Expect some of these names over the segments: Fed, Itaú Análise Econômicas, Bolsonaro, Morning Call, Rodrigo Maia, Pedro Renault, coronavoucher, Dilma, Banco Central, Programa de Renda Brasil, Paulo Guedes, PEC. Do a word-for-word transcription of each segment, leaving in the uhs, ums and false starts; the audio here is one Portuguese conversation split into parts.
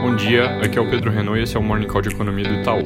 Bom dia, aqui é o Pedro Renault e esse é o Morning Call de Economia do Itaú.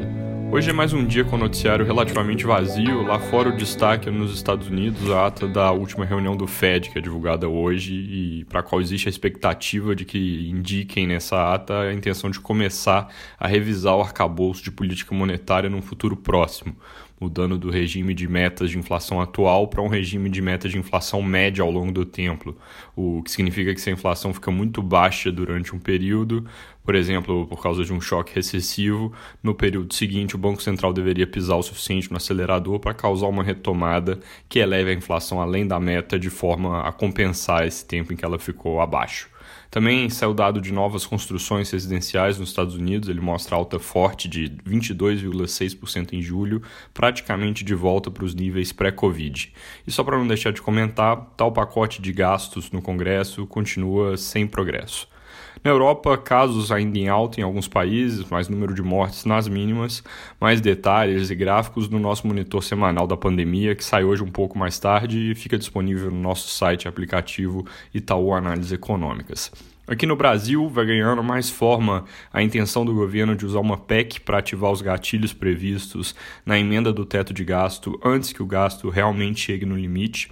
Hoje é mais um dia com o noticiário relativamente vazio, lá fora o destaque é nos Estados Unidos, a ata da última reunião do Fed, que é divulgada hoje e para a qual existe a expectativa de que indiquem nessa ata a intenção de começar a revisar o arcabouço de política monetária num futuro próximo, mudando do regime de metas de inflação atual para um regime de metas de inflação média ao longo do tempo, o que significa que se a inflação fica muito baixa durante um período, por exemplo, por causa de um choque recessivo, no período seguinte o Banco Central deveria pisar o suficiente no acelerador para causar uma retomada que eleve a inflação além da meta de forma a compensar esse tempo em que ela ficou abaixo. Também saiu dado de novas construções residenciais nos Estados Unidos, ele mostra alta forte de vinte e dois vírgula seis por cento em julho, praticamente de volta para os níveis pré-Covid. E só para não deixar de comentar, tal pacote de gastos no Congresso continua sem progresso. Na Europa, casos ainda em alta em alguns países, mas número de mortes nas mínimas, mais detalhes e gráficos no nosso monitor semanal da pandemia, que sai hoje um pouco mais tarde e fica disponível no nosso site e aplicativo Itaú Análise Econômicas. Aqui no Brasil, vai ganhando mais forma a intenção do governo de usar uma P E C para ativar os gatilhos previstos na emenda do teto de gasto antes que o gasto realmente chegue no limite.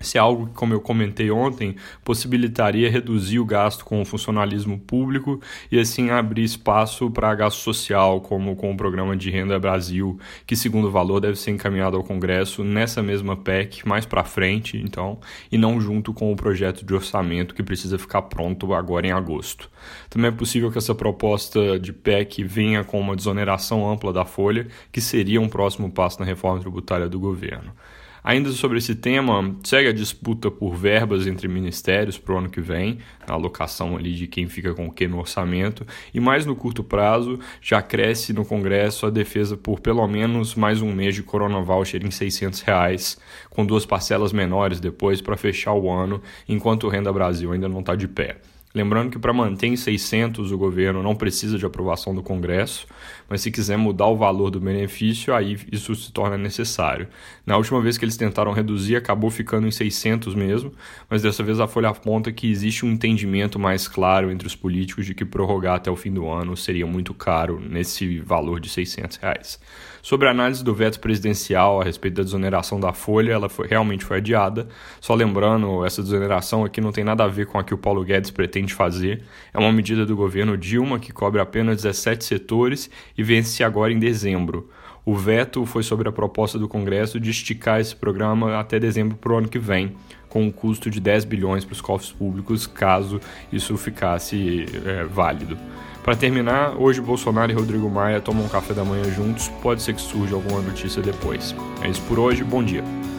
Isso é algo que, como eu comentei ontem, possibilitaria reduzir o gasto com o funcionalismo público e assim abrir espaço para gasto social, como com o Programa de Renda Brasil, que segundo o valor deve ser encaminhado ao Congresso nessa mesma P E C, mais para frente, então, e não junto com o projeto de orçamento que precisa ficar pronto agora em agosto. Também é possível que essa proposta de P E C venha com uma desoneração ampla da folha, que seria um próximo passo na reforma tributária do governo. Ainda sobre esse tema, segue a disputa por verbas entre ministérios para o ano que vem, a alocação ali de quem fica com o que no orçamento, e mais no curto prazo já cresce no Congresso a defesa por pelo menos mais um mês de coronavoucher em seiscentos reais, com duas parcelas menores depois para fechar o ano, enquanto o Renda Brasil ainda não está de pé. Lembrando que para manter em seiscentos o governo não precisa de aprovação do Congresso, mas se quiser mudar o valor do benefício, aí isso se torna necessário. Na última vez que eles tentaram reduzir, acabou ficando em seiscentos mesmo, mas dessa vez a Folha aponta que existe um entendimento mais claro entre os políticos de que prorrogar até o fim do ano seria muito caro nesse valor de seiscentos reais. Sobre a análise do veto presidencial a respeito da desoneração da Folha, ela foi, realmente foi adiada. Só lembrando, essa desoneração aqui não tem nada a ver com a que o Paulo Guedes pretende de fazer, é uma medida do governo Dilma que cobre apenas dezessete setores e vence agora em dezembro. O veto foi sobre a proposta do Congresso de esticar esse programa até dezembro para o ano que vem, com um custo de dez bilhões para os cofres públicos, caso isso ficasse é, válido. Para terminar, hoje Bolsonaro e Rodrigo Maia tomam um café da manhã juntos, pode ser que surja alguma notícia depois. É isso por hoje, bom dia.